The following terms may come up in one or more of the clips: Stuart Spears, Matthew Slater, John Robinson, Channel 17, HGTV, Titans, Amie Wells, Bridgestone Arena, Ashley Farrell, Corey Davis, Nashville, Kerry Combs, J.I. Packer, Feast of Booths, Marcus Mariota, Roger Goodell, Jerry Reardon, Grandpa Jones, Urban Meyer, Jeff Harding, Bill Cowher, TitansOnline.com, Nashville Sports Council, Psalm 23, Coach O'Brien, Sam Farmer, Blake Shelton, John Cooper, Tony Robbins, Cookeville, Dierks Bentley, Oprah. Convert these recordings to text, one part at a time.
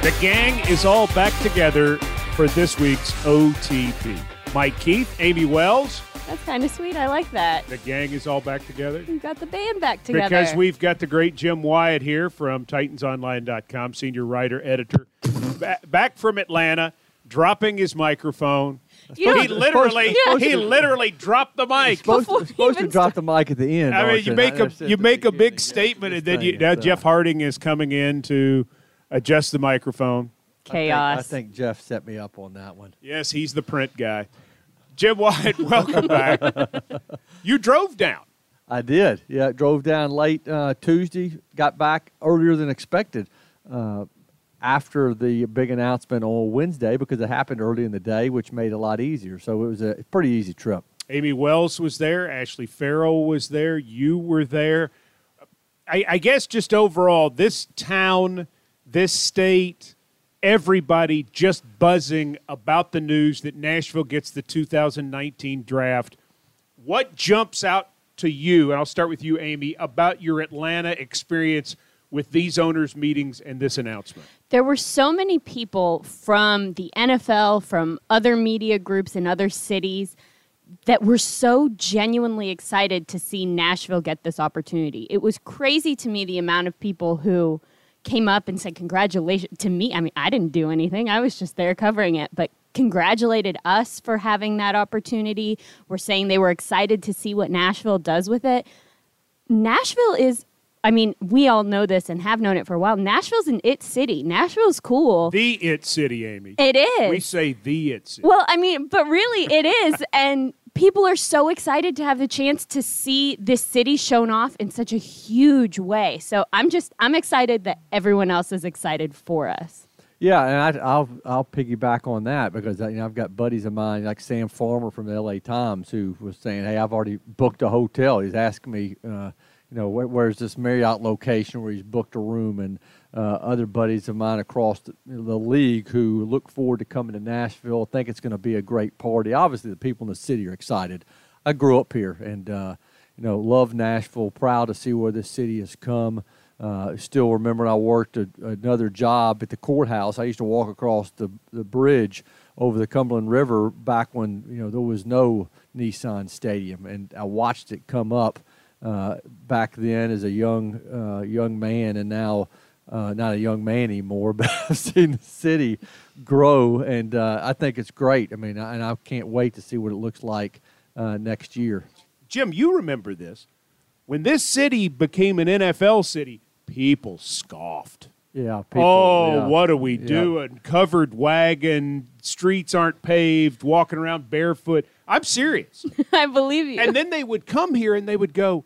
The gang is all back together for this week's OTP. Mike Keith, Amie Wells. That's kind of sweet. I like that. The gang is all back together. We've got the band back together. Because we've got the great Jim Wyatt here from TitansOnline.com, senior writer, editor, back from Atlanta, dropping his microphone. He literally dropped the mic. Supposed to drop the mic at the end. I mean, you make a big statement, and then Jeff Harding is coming in to adjust the microphone. Chaos. I think Jeff set me up on that one. Yes, he's the print guy. Jim Wyatt, welcome back. You drove down. I did. Yeah, drove down late Tuesday, got back earlier than expected after the big announcement on Wednesday because it happened early in the day, which made it a lot easier. So it was a pretty easy trip. Amie Wells was there. Ashley Farrell was there. You were there. I guess just overall, this town, this state, everybody just buzzing about the news that Nashville gets the 2019 draft. What jumps out to you, and I'll start with you, Amie, about your Atlanta experience with these owners' meetings and this announcement? There were so many people from the NFL, from other media groups in other cities that were so genuinely excited to see Nashville get this opportunity. It was crazy to me the amount of people who came up and said congratulations to me. I mean, I didn't do anything. I was just there covering it, but congratulated us for having that opportunity. We're saying they were excited to see what Nashville does with it. Nashville is, I mean, we all know this and have known it for a while. Nashville's an it city. Nashville's cool. The it city, Amie. It is. We say the it city. Well, I mean, but really it is. And people are so excited to have the chance to see this city shown off in such a huge way. So I'm excited that everyone else is excited for us. Yeah, and I'll piggyback on that because I've got buddies of mine like Sam Farmer from the LA Times who was saying, "Hey, I've already booked a hotel." He's asking me, where's this Marriott location where he's booked a room, and other buddies of mine across the league who look forward to coming to Nashville, think it's going to be a great party. Obviously, the people in the city are excited. I grew up here and, love Nashville, proud to see where this city has come. Still remember I worked another job at the courthouse. I used to walk across the bridge over the Cumberland River back when, there was no Nissan Stadium, and I watched it come up. Back then as a young man, and now not a young man anymore, but I've seen the city grow, and I think it's great. I mean, and I can't wait to see what it looks like next year. Jim, you remember this. When this city became an NFL city, people scoffed. Yeah. What are we doing? Yeah. Covered wagon, streets aren't paved, walking around barefoot. I'm serious. I believe you. And then they would come here and they would go,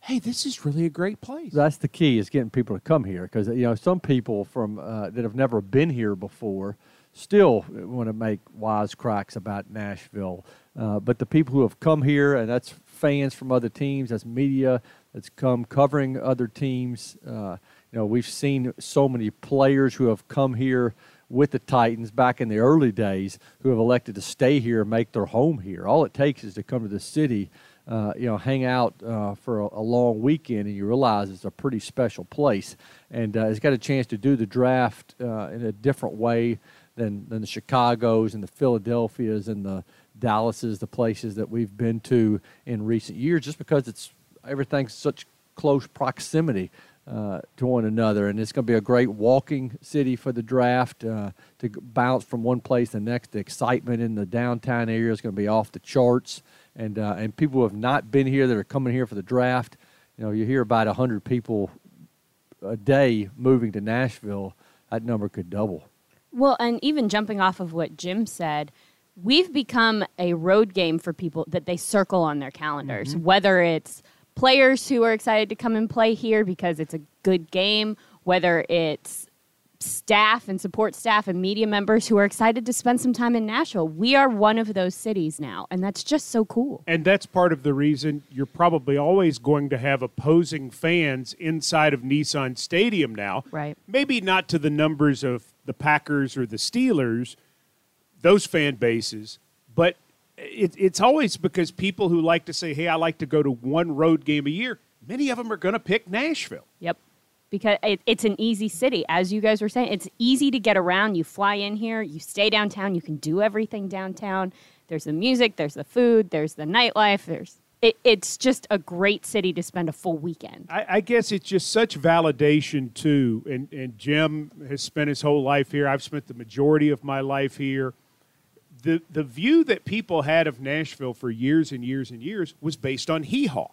hey, this is really a great place. That's the key, is getting people to come here because, some people from that have never been here before still want to make wisecracks about Nashville. But the people who have come here, and that's fans from other teams, that's media that's come covering other teams, we've seen so many players who have come here with the Titans back in the early days who have elected to stay here and make their home here. All it takes is to come to the city, hang out for a long weekend, and you realize it's a pretty special place. And it's got a chance to do the draft in a different way than the Chicagos and the Philadelphias and the Dallases, the places that we've been to in recent years, just because everything's such close proximity to one another, and it's going to be a great walking city for the draft to bounce from one place to the next. The excitement in the downtown area is going to be off the charts, and people who have not been here that are coming here for the draft, you hear about 100 people a day moving to Nashville. That number could double. Well, and even jumping off of what Jim said, we've become a road game for people that they circle on their calendars, mm-hmm. whether it's players who are excited to come and play here because it's a good game, whether it's staff and support staff and media members who are excited to spend some time in Nashville. We are one of those cities now, and that's just so cool. And that's part of the reason you're probably always going to have opposing fans inside of Nissan Stadium now. Right. Maybe not to the numbers of the Packers or the Steelers. those fan bases. But it's always because people who like to say, hey, I like to go to one road game a year, many of them are going to pick Nashville. Yep. Because it's an easy city. As you guys were saying, it's easy to get around. You fly in here. You stay downtown. You can do everything downtown. There's the music. There's the food. There's the nightlife. It's just a great city to spend a full weekend. I guess it's just such validation, too. And Jim has spent his whole life here. I've spent the majority of my life here. The view that people had of Nashville for years and years and years was based on Hee Haw.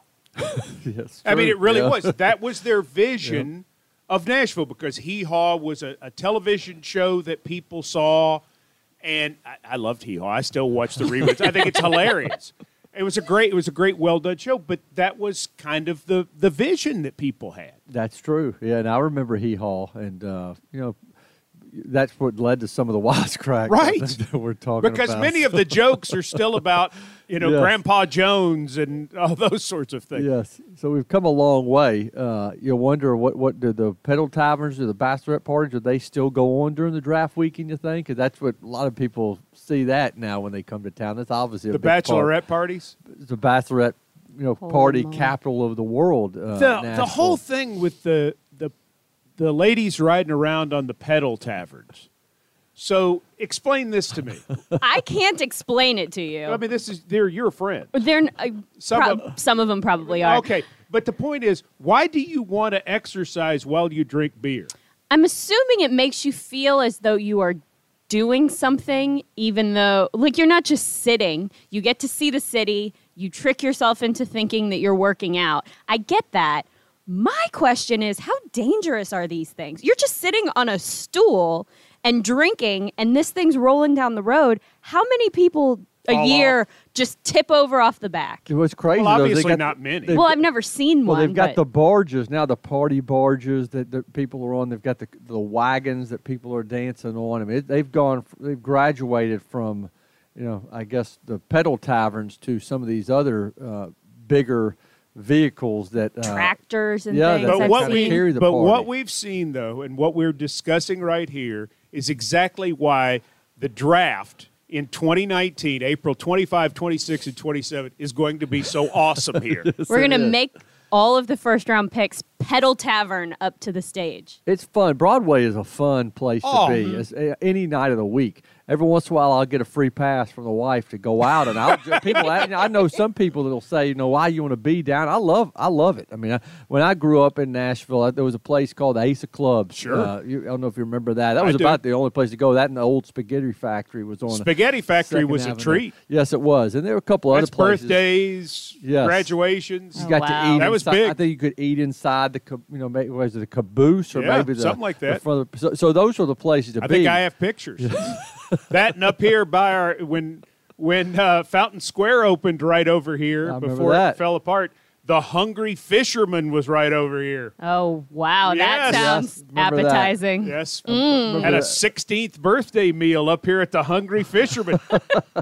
Yes, I mean, it really was. That was their vision of Nashville, because Hee Haw was a television show that people saw, and I loved Hee Haw. I still watch the reruns. I think it's hilarious. It was a great, well-done show, but that was kind of the vision that people had. That's true. Yeah, and I remember Hee Haw, and, that's what led to some of the wisecracks that we're talking about. Because many of the jokes are still about, Grandpa Jones and all those sorts of things. Yes. So we've come a long way. You wonder what do the pedal timers or the bachelorette parties, do they still go on during the draft weekend, you think? Because that's what a lot of people see that now when they come to town. That's obviously the bachelorette parties? The bachelorette, party capital of the world. The whole thing with the ladies riding around on the pedal taverns. So explain this to me. I can't explain it to you. I mean, they're your friend. Some of them probably are. Okay, but the point is, why do you want to exercise while you drink beer? I'm assuming it makes you feel as though you are doing something, even though, you're not just sitting. You get to see the city. You trick yourself into thinking that you're working out. I get that. My question is, how dangerous are these things? You're just sitting on a stool and drinking, and this thing's rolling down the road. How many people a year just tip over off the back? It was crazy. Well, obviously not many. Well, I've never seen one. Well, they've got the barges now, the party barges that people are on. They've got the wagons that people are dancing on. I mean, they've graduated from, I guess the pedal taverns to some of these other bigger vehicles that tractors and things. But what we've seen, though, and what we're discussing right here is exactly why the draft in 2019, April 25, 26, and 27, is going to be so awesome here. Yes, we're going to make all of the first-round picks pedal tavern up to the stage. It's fun. Broadway is a fun place to be. It's any night of the week. Every once in a while, I'll get a free pass from the wife to go out, and I know some people that'll say, why you want to be down? I love it. I mean, when I grew up in Nashville, there was a place called the Ace of Clubs. Sure, I don't know if you remember that. That was about the only place to go. That and the old Spaghetti Factory was on. Spaghetti Factory was a treat. Yes, it was, and there were a couple other places. Birthdays, graduations. You got to eat. That was big. I think you could eat inside the maybe was it the caboose or maybe something like that. So those were the places to be. I think I have pictures. That and up here by when Fountain Square opened right over here before it fell apart, the Hungry Fisherman was right over here. Oh, wow. Yes. That sounds appetizing. That. Yes. Had a 16th birthday meal up here at the Hungry Fisherman.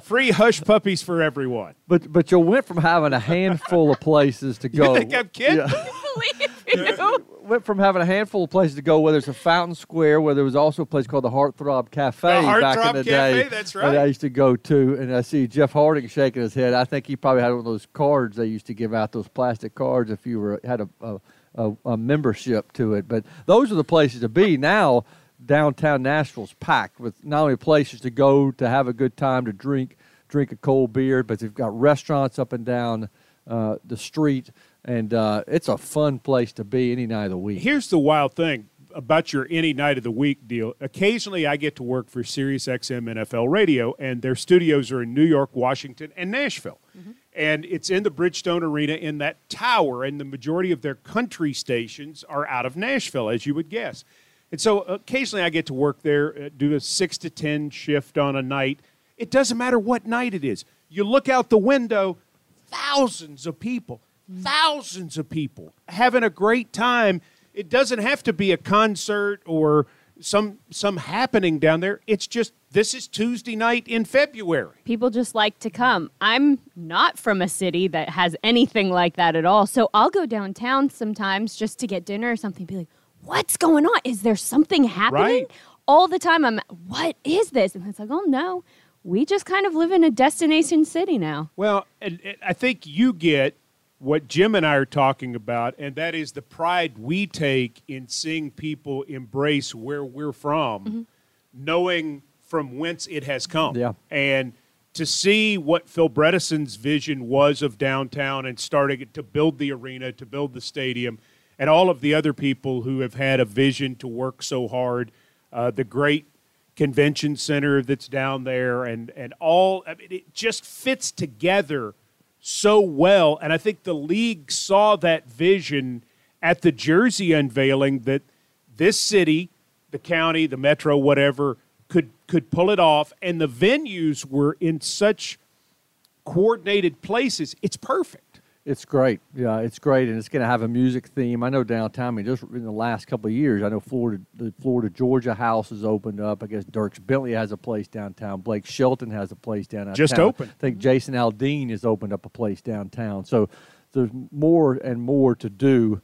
Free hush puppies for everyone. But you went from having a handful of places to go. You think I'm kidding? Yeah. I can't believe you. Went from having a handful of places to go, whether it's a Fountain Square, where there was also a place called the Heartthrob Cafe back in the day. That's right. That I used to go to, and I see Jeff Harding shaking his head. I think he probably had one of those cards they used to give out, those plastic cards, if you had a membership to it. But those are the places to be. Now, downtown Nashville's packed with not only places to go to have a good time to drink a cold beer, but they've got restaurants up and down the street. And it's a fun place to be any night of the week. Here's the wild thing about your any night of the week deal. Occasionally I get to work for Sirius XM NFL radio, and their studios are in New York, Washington, and Nashville. Mm-hmm. And it's in the Bridgestone Arena in that tower, and the majority of their country stations are out of Nashville, as you would guess. And so occasionally I get to work there, do a 6 to 10 shift on a night. It doesn't matter what night it is. You look out the window, thousands of people having a great time. It doesn't have to be a concert or some happening down there. It's just, this is Tuesday night in February. People just like to come. I'm not from a city that has anything like that at all, so I'll go downtown sometimes just to get dinner or something, be like, what's going on? Is there something happening? Right? All the time, what is this? And it's like, oh, no. we just kind of live in a destination city now. Well, and I think you get what Jim and I are talking about, and that is the pride we take in seeing people embrace where we're from, mm-hmm. knowing from whence it has come. Yeah. And to see what Phil Bredesen's vision was of downtown and starting to build the arena, to build the stadium, and all of the other people who have had a vision to work so hard, the great convention center that's down there, and all, I mean, it just fits together so well. And I think the league saw that vision at the jersey unveiling, that this city, the county, the metro, whatever, could pull it off. And the venues were in such coordinated places. It's perfect. It's great. Yeah, it's great. And it's going to have a music theme. I know downtown, I mean, just in the last couple of years, I know the Florida-Georgia house has opened up. I guess Dierks Bentley has a place downtown. Blake Shelton has a place downtown. Just open. I think Jason Aldean has opened up a place downtown. So there's more and more to do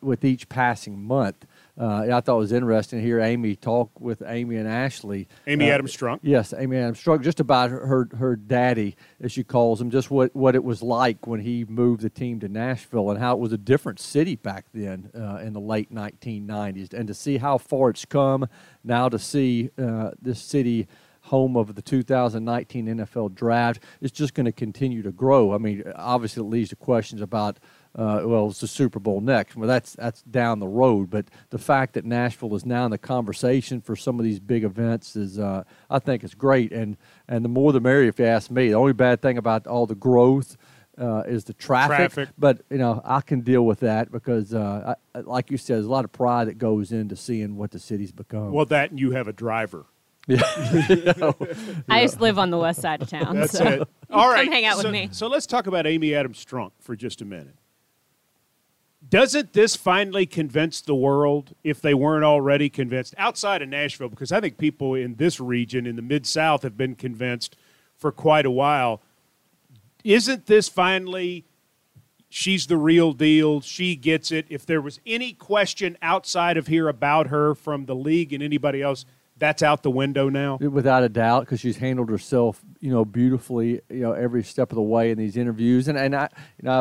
with each passing month. I thought it was interesting to hear Amy talk with Amy and Ashley. Amy Adams Strunk. Yes, Amy Adams Strunk, just about her daddy, as she calls him, just what it was like when he moved the team to Nashville and how it was a different city back then in the late 1990s. And to see how far it's come now, to see this city home of the 2019 NFL Draft, it's just going to continue to grow. I mean, obviously it leads to questions about, it's the Super Bowl next. Well, that's down the road. But the fact that Nashville is now in the conversation for some of these big events is, I think, is great. And the more the merrier, if you ask me. The only bad thing about all the growth is the traffic. But, you know, I can deal with that because, like you said, there's a lot of pride that goes into seeing what the city's become. Well, that and you have a driver. Yeah. I just live on the west side of town. That's so. It. All right. Come hang out with me. So let's talk about Amy Adams Strunk for just a minute. Doesn't this finally convince the world, if they weren't already convinced, outside of Nashville, because I think people in this region, in the Mid-South, have been convinced for quite a while, isn't this finally, she's the real deal, she gets it. If there was any question outside of here about her from the league and anybody else, that's out the window now? Without a doubt, because she's handled herself, beautifully, every step of the way in these interviews. And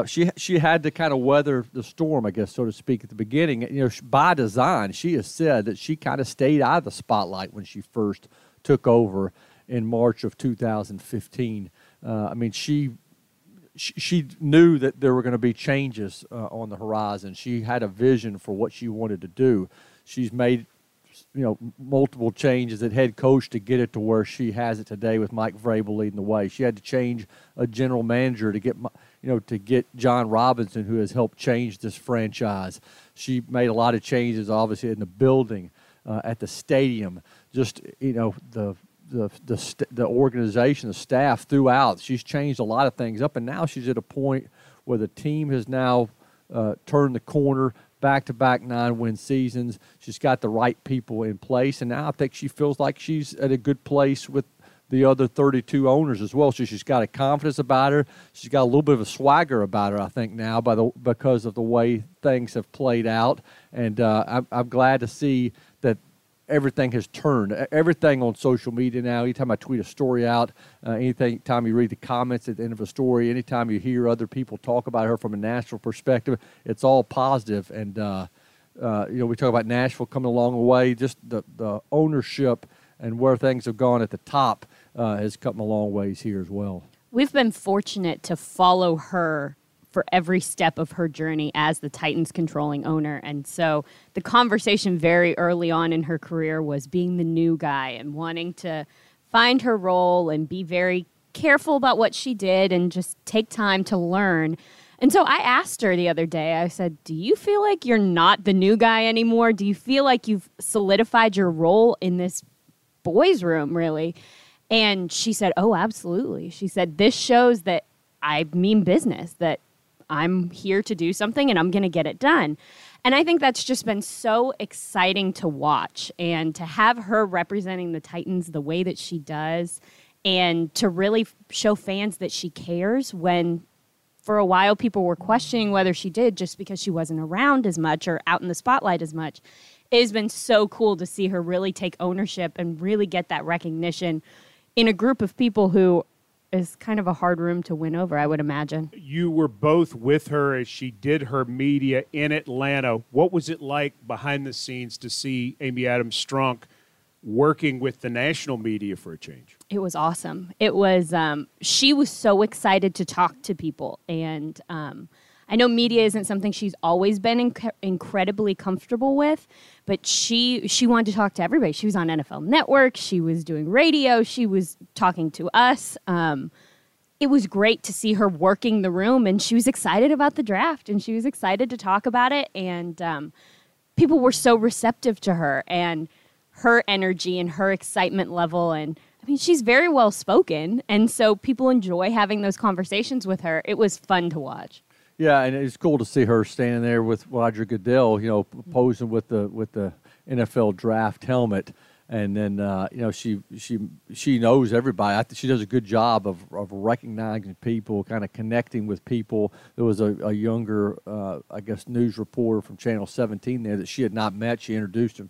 she had to kind of weather the storm, I guess, so to speak, at the beginning. By design, she has said that she kind of stayed out of the spotlight when she first took over in March of 2015. I mean, she knew that there were going to be changes on the horizon. She had a vision for what she wanted to do. She's made multiple changes at head coach to get it to where she has it today with Mike Vrabel leading the way. She had to change a general manager to get, to get John Robinson, who has helped change this franchise. She made a lot of changes, obviously, in the building, at the stadium, just, the organization, the staff throughout. She's changed a lot of things up, and now she's at a point where the team has now turned the corner. Back-to-back 9-win seasons. She's got the right people in place, and now I think she feels like she's at a good place with the other 32 owners as well. So she's got a confidence about her. She's got a little bit of a swagger about her, I think, now because of the way things have played out. And I'm glad to see that everything has turned. Everything on social media now, anytime I tweet a story out, anytime you read the comments at the end of a story, anytime you hear other people talk about her from a national perspective, it's all positive. And, we talk about Nashville coming along the way, just the ownership and where things have gone at the top has come a long ways here as well. We've been fortunate to follow her for every step of her journey as the Titans controlling owner. And so the conversation very early on in her career was being the new guy and wanting to find her role and be very careful about what she did and just take time to learn. And so I asked her the other day, I said, do you feel like you're not the new guy anymore? Do you feel like you've solidified your role in this boys' room, really? And she said, oh, absolutely. She said, this shows that I mean business, that I'm here to do something and I'm going to get it done. And I think that's just been so exciting to watch, and to have her representing the Titans the way that she does, and to really show fans that she cares when for a while people were questioning whether she did just because she wasn't around as much or out in the spotlight as much. It has been so cool to see her really take ownership and really get that recognition in a group of people who is kind of a hard room to win over, I would imagine. You were both with her as she did her media in Atlanta. What was it like behind the scenes to see Amy Adams Strunk working with the national media for a change? It was awesome. It was, she was so excited to talk to people. And I know media isn't something she's always been incredibly comfortable with, but she wanted to talk to everybody. She was on NFL Network. She was doing radio. She was talking to us. It was great to see her working the room, and she was excited about the draft, and she was excited to talk about it. And people were so receptive to her, and her energy and her excitement level. And I mean, she's very well spoken. And so people enjoy having those conversations with her. It was fun to watch. Yeah. And it's cool to see her standing there with Roger Goodell, you know, posing with the NFL draft helmet. And then, you know, she knows everybody. She does a good job of recognizing people, kind of connecting with people. There was a younger, I guess, news reporter from Channel 17 there that she had not met. She introduced him.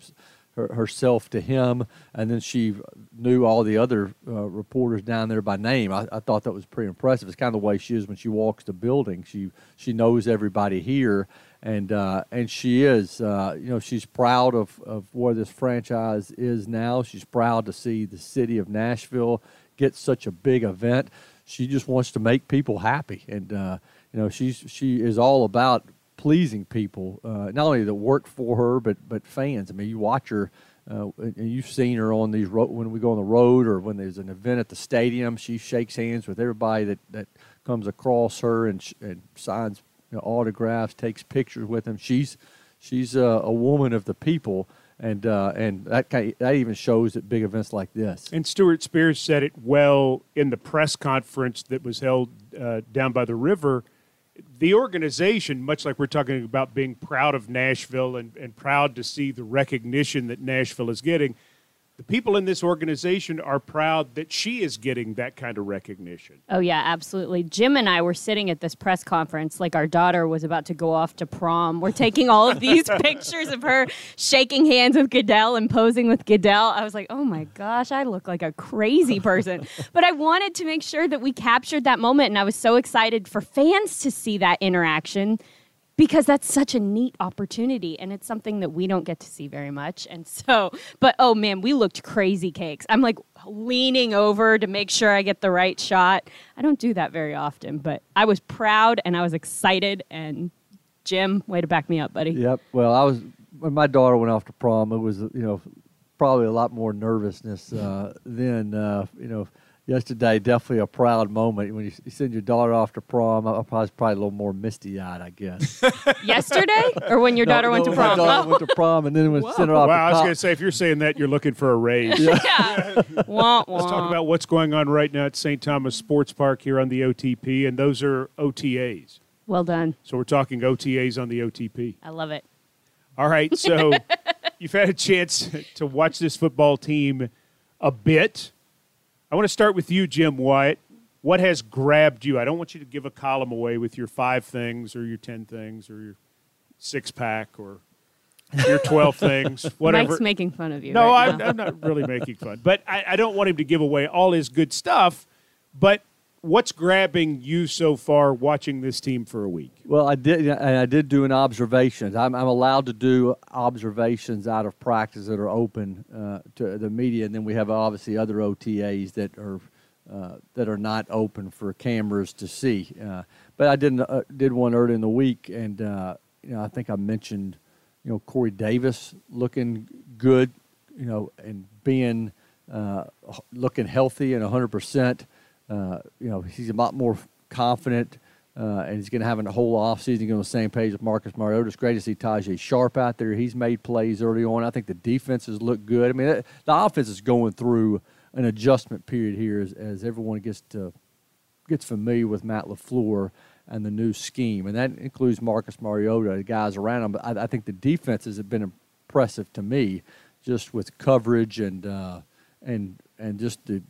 Herself to him, and then she knew all the other reporters down there by name. I thought that was pretty impressive. It's kind of the way she is when she walks the building. She knows everybody here, and she is, you know, she's proud of where this franchise is now. She's proud to see the city of Nashville get such a big event. She just wants to make people happy, and you know, she is all about pleasing people, not only that work for her, but fans. I mean, you watch her, and you've seen her on these when we go on the road or when there's an event at the stadium. She shakes hands with everybody that comes across her and signs, you know, autographs, takes pictures with them. She's a woman of the people, and that even shows at big events like this. And Stuart Spears said it well in the press conference that was held down by the river. The organization, much like we're talking about being proud of Nashville and proud to see the recognition that Nashville is getting, the people in this organization are proud that she is getting that kind of recognition. Oh, yeah, absolutely. Jim and I were sitting at this press conference like our daughter was about to go off to prom. We're taking all of these pictures of her shaking hands with Goodell and posing with Goodell. I was like, oh, my gosh, I look like a crazy person. But I wanted to make sure that we captured that moment, and I was so excited for fans to see that interaction because that's such a neat opportunity, and it's something that we don't get to see very much. And so, but oh man, we looked crazy cakes. I'm like leaning over to make sure I get the right shot. I don't do that very often, but I was proud and I was excited. And Jim, way to back me up, buddy. Yep. Well, when my daughter went off to prom, it was, you know, probably a lot more nervousness than, you know, yesterday. Definitely a proud moment. When you send your daughter off to prom, I was probably a little more misty-eyed, I guess. Yesterday? Or when your daughter went to prom? My daughter went to prom, and then sent her off to prom. Wow, I was going to say, if you're saying that, you're looking for a raise. Yeah. Yeah. Wah, wah. Let's talk about what's going on right now at St. Thomas Sports Park here on the OTP, and those are OTAs. Well done. So we're talking OTAs on the OTP. I love it. All right, so you've had a chance to watch this football team a bit. I want to start with you, Jim Wyatt. What has grabbed you? I don't want you to give a column away with your 5 things or your 10 things or your 6-pack or your 12 things, whatever. Mike's making fun of you. No, right now. I'm not really making fun. But I don't want him to give away all his good stuff. But what's grabbing you so far watching this team for a week? Well, I did do an observation. I'm allowed to do observations out of practice that are open to the media, and then we have obviously other OTAs that are not open for cameras to see. But I did one early in the week, and you know, I think I mentioned, you know, Corey Davis looking good, you know, and being looking healthy and 100%. You know, he's a lot more confident, and he's going to have a whole offseason on the same page with Marcus Mariota. It's great to see Tajay Sharp out there. He's made plays early on. I think the defenses look good. I mean, the offense is going through an adjustment period here as everyone gets familiar with Matt LaFleur and the new scheme, and that includes Marcus Mariota, the guys around him. But I think the defenses have been impressive to me, just with coverage and just the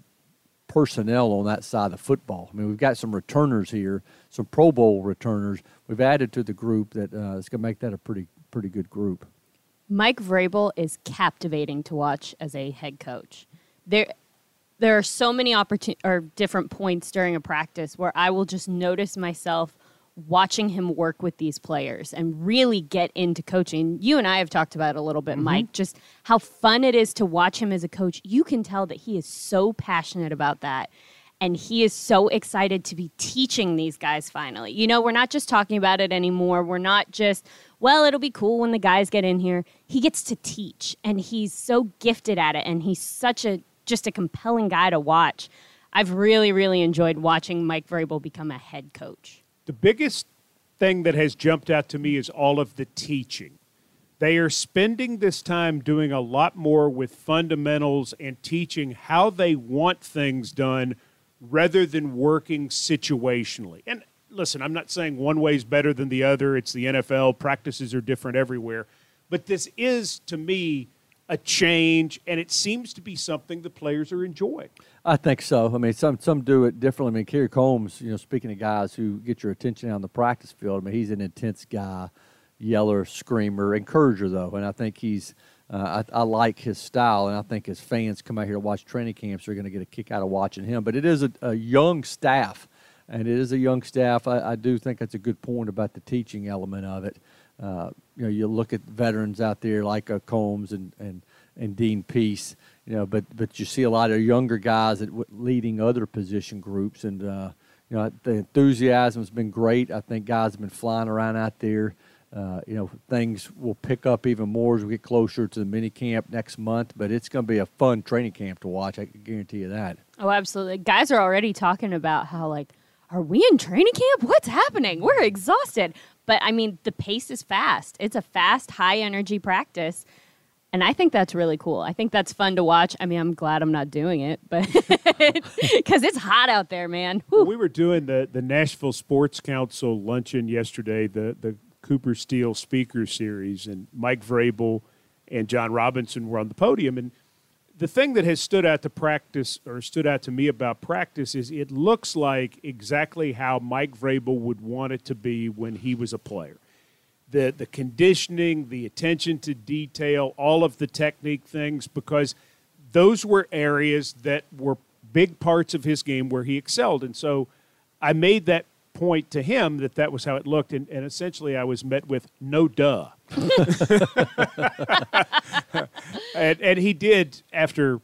personnel on that side of the football. I mean, we've got some returners here, some Pro Bowl returners. We've added to the group that is going to make that a pretty good group. Mike Vrabel is captivating to watch as a head coach. There, there are so many different points during a practice where I will just notice myself watching him work with these players and really get into coaching. You and I have talked about it a little bit, mm-hmm. Mike, just how fun it is to watch him as a coach. You can tell that he is so passionate about that. And he is so excited to be teaching these guys finally. You know, we're not just talking about it anymore. We're not just, well, it'll be cool when the guys get in here. He gets to teach, and he's so gifted at it, and he's such a compelling guy to watch. I've really, really enjoyed watching Mike Vrabel become a head coach. The biggest thing that has jumped out to me is all of the teaching. They are spending this time doing a lot more with fundamentals and teaching how they want things done rather than working situationally. And listen, I'm not saying one way is better than the other. It's the NFL. Practices are different everywhere. But this is, to me, a change, and it seems to be something the players are enjoying. I think so. I mean, some do it differently. I mean, Kerry Combs, you know, speaking of guys who get your attention on the practice field, I mean, he's an intense guy, yeller, screamer, encourager, though. And I think he's I like his style, and I think his fans come out here to watch training camps are going to get a kick out of watching him. But it is a young staff, and it is a young staff. I do think that's a good point about the teaching element of it. You know, you look at veterans out there like Combs and Dean Peace, you know, but you see a lot of younger guys that leading other position groups, and you know, the enthusiasm has been great. I think guys have been flying around out there. You know, things will pick up even more as we get closer to the mini camp next month, but it's going to be a fun training camp to watch. I can guarantee you that. Oh, absolutely. Guys are already talking about how, like, are we in training camp? What's happening? We're exhausted. But, I mean, the pace is fast. It's a fast, high-energy practice, and I think that's really cool. I think that's fun to watch. I mean, I'm glad I'm not doing it, but because it's hot out there, man. Whew. We were doing the Nashville Sports Council luncheon yesterday, the Cooper Steele Speaker Series, and Mike Vrabel and John Robinson were on the podium. And the thing that has stood out to me about practice is it looks like exactly how Mike Vrabel would want it to be when he was a player. The conditioning, the attention to detail, all of the technique things, because those were areas that were big parts of his game where he excelled. And so I made that point to him that was how it looked, and essentially I was met with no duh. and he did, after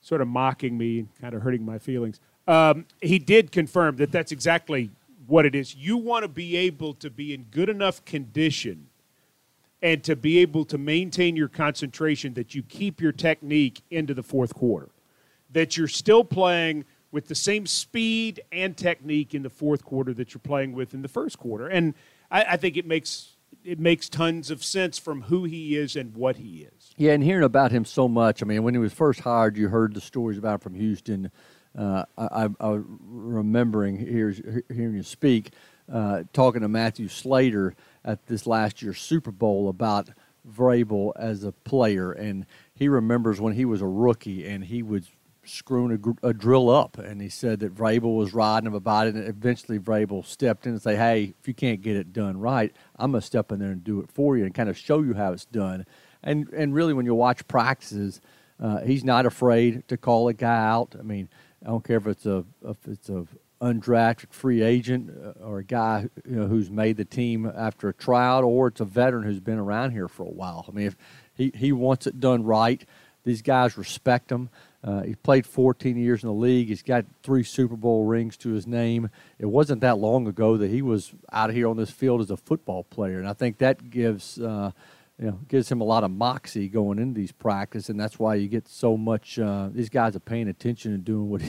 sort of mocking me and kind of hurting my feelings, he did confirm that that's exactly what it is. You want to be able to be in good enough condition and to be able to maintain your concentration that you keep your technique into the fourth quarter, that you're still playing with the same speed and technique in the fourth quarter that you're playing with in the first quarter. And I think it makes tons of sense from who he is and what he is. Yeah, and hearing about him so much. I mean, when he was first hired, you heard the stories about him from Houston. I remembering hearing you speak, talking to Matthew Slater at this last year's Super Bowl about Vrabel as a player. And he remembers when he was a rookie and he was screwing a drill up, and he said that Vrabel was riding him about it, and eventually Vrabel stepped in and said, hey, if you can't get it done right, I'm going to step in there and do it for you and kind of show you how it's done. And really, when you watch practices, he's not afraid to call a guy out. I mean, I don't care if it's a undrafted free agent or a guy, you know, who's made the team after a tryout, or it's a veteran who's been around here for a while. I mean, if he wants it done right, these guys respect him. He played 14 years in the league. He's got 3 Super Bowl rings to his name. It wasn't that long ago that he was out here on this field as a football player, and I think that gives him a lot of moxie going into these practices, and that's why you get so much. These guys are paying attention and doing what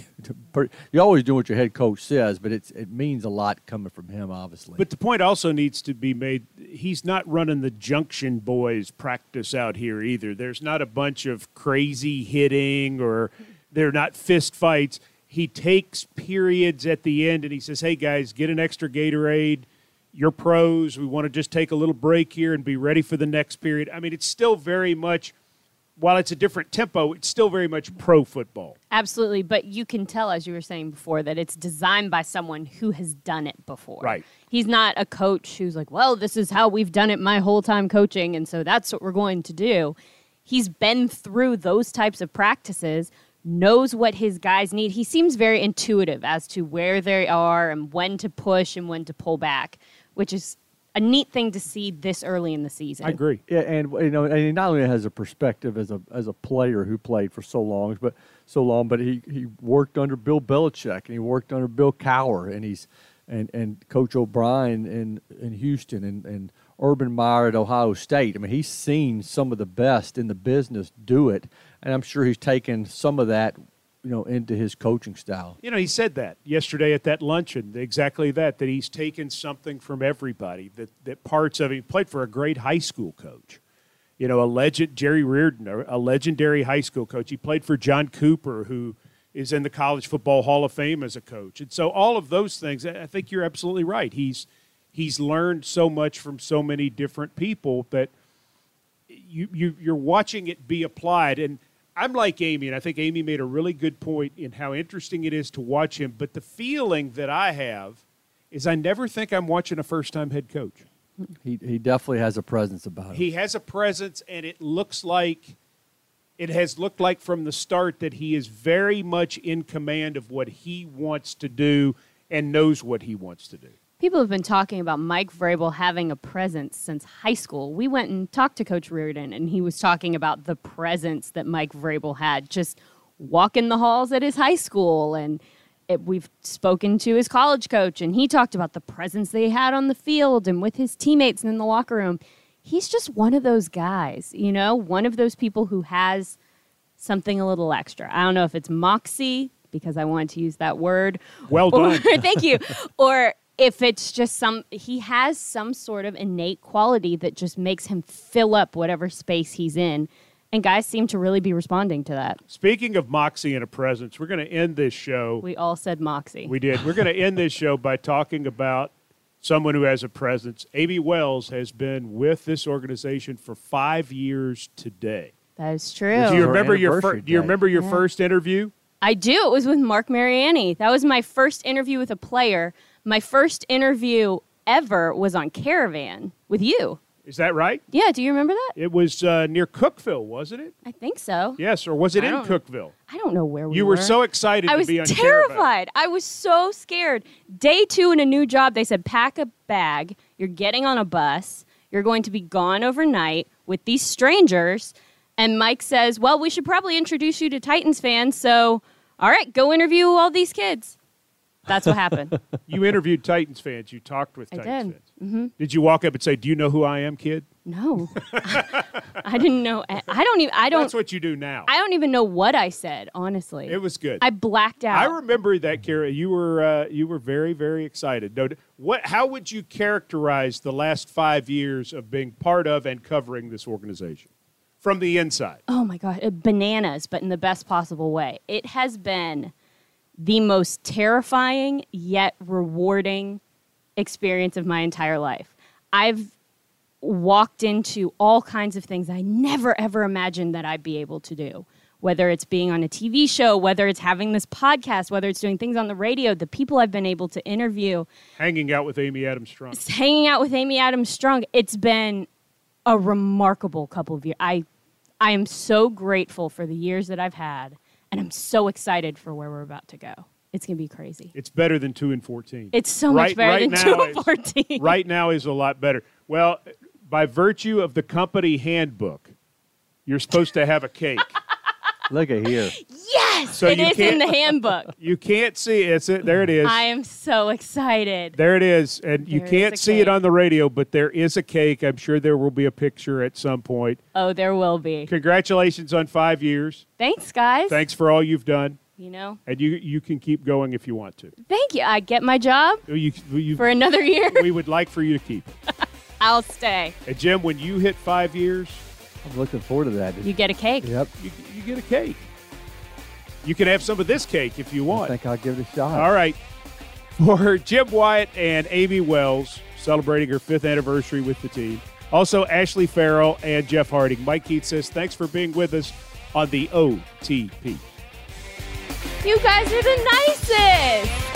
you're always doing what your head coach says, but it means a lot coming from him, obviously. But the point also needs to be made: he's not running the Junction Boys practice out here either. There's not a bunch of crazy hitting, or they're not fist fights. He takes periods at the end and he says, "Hey guys, get an extra Gatorade. You're pros. We want to just take a little break here and be ready for the next period." I mean, it's still very much, while it's a different tempo, it's still very much pro football. Absolutely. But you can tell, as you were saying before, that it's designed by someone who has done it before. Right. He's not a coach who's like, well, this is how we've done it my whole time coaching, and so that's what we're going to do. He's been through those types of practices, knows what his guys need. He seems very intuitive as to where they are and when to push and when to pull back, which is a neat thing to see this early in the season. I agree. Yeah, and you know, and he not only has a perspective as a player who played for so long, but he worked under Bill Belichick and he worked under Bill Cowher and he's and Coach O'Brien in Houston and Urban Meyer at Ohio State. I mean, he's seen some of the best in the business do it, and I'm sure he's taken some of that, you know, into his coaching style. You know, he said that yesterday at that luncheon, exactly that he's taken something from everybody, that parts of it. He played for a great high school coach, you know, Jerry Reardon, a legendary high school coach. He played for John Cooper, who is in the College Football Hall of Fame as a coach. And so all of those things, I think you're absolutely right. He's learned so much from so many different people that you're watching it be applied. And I'm like Amy, and I think Amy made a really good point in how interesting it is to watch him. But the feeling that I have is I never think I'm watching a first-time head coach. He definitely has a presence about him. He has a presence, and it has looked like from the start that he is very much in command of what he wants to do and knows what he wants to do. People have been talking about Mike Vrabel having a presence since high school. We went and talked to Coach Reardon, and he was talking about the presence that Mike Vrabel had, just walking the halls at his high school. And we've spoken to his college coach, and he talked about the presence they had on the field and with his teammates and in the locker room. He's just one of those guys, you know, one of those people who has something a little extra. I don't know if it's moxie, because I wanted to use that word. Well done. Thank you. Or if it's just he has some sort of innate quality that just makes him fill up whatever space he's in. And guys seem to really be responding to that. Speaking of moxie and a presence, we're going to end this show. We all said moxie. We did. We're going to end this show by talking about someone who has a presence. Amie Wells has been with this organization for 5 years today. That is true. Do you remember your first interview? I do. It was with Mark Mariani. That was my first interview with a player. My first interview ever was on Caravan with you. Is that right? Yeah. Do you remember that? It was near Cookeville, wasn't it? I think so. Yes, or was it in Cookeville? I don't know where we were. You were so excited to be on Caravan. I was terrified. I was so scared. Day two in a new job, they said, pack a bag. You're getting on a bus. You're going to be gone overnight with these strangers. And Mike says, well, we should probably introduce you to Titans fans. So, all right, go interview all these kids. That's what happened. You interviewed Titans fans. You talked with Titans fans. Mm-hmm. Did you walk up and say, "Do you know who I am, kid?" No, I didn't know. I don't. That's what you do now. I don't even know what I said. Honestly, it was good. I blacked out. I remember that, Kara. You were very, very excited. No, what? How would you characterize the last 5 years of being part of and covering this organization from the inside? Oh my God, bananas! But in the best possible way. It has been the most terrifying yet rewarding experience of my entire life. I've walked into all kinds of things I never, ever imagined that I'd be able to do, whether it's being on a TV show, whether it's having this podcast, whether it's doing things on the radio, the people I've been able to interview. Hanging out with Amy Adams Strunk. It's been a remarkable couple of years. I am so grateful for the years that I've had. And I'm so excited for where we're about to go. It's going to be crazy. It's better than 2-14. It's so much better than 2-14. Right now is a lot better. Well, by virtue of the company handbook, you're supposed to have a cake. Look at here. Yes, so it is in the handbook. You can't see it. There it is. I am so excited. There it is. And you can't see it on the radio, but there is a cake. I'm sure there will be a picture at some point. Oh, there will be. Congratulations on 5 years. Thanks, guys. Thanks for all you've done. You know. And you can keep going if you want to. Thank you. I get my job for another year. We would like for you to keep it. I'll stay. And, Jim, when you hit 5 years... I'm looking forward to that. You get a cake. Yep. You get a cake. You can have some of this cake if you want. I think I'll give it a shot. All right. For Jim Wyatt and Amie Wells, celebrating her 5th anniversary with the team. Also, Ashley Farrell and Jeff Harding. Mike Keith says, thanks for being with us on the OTP. You guys are the nicest.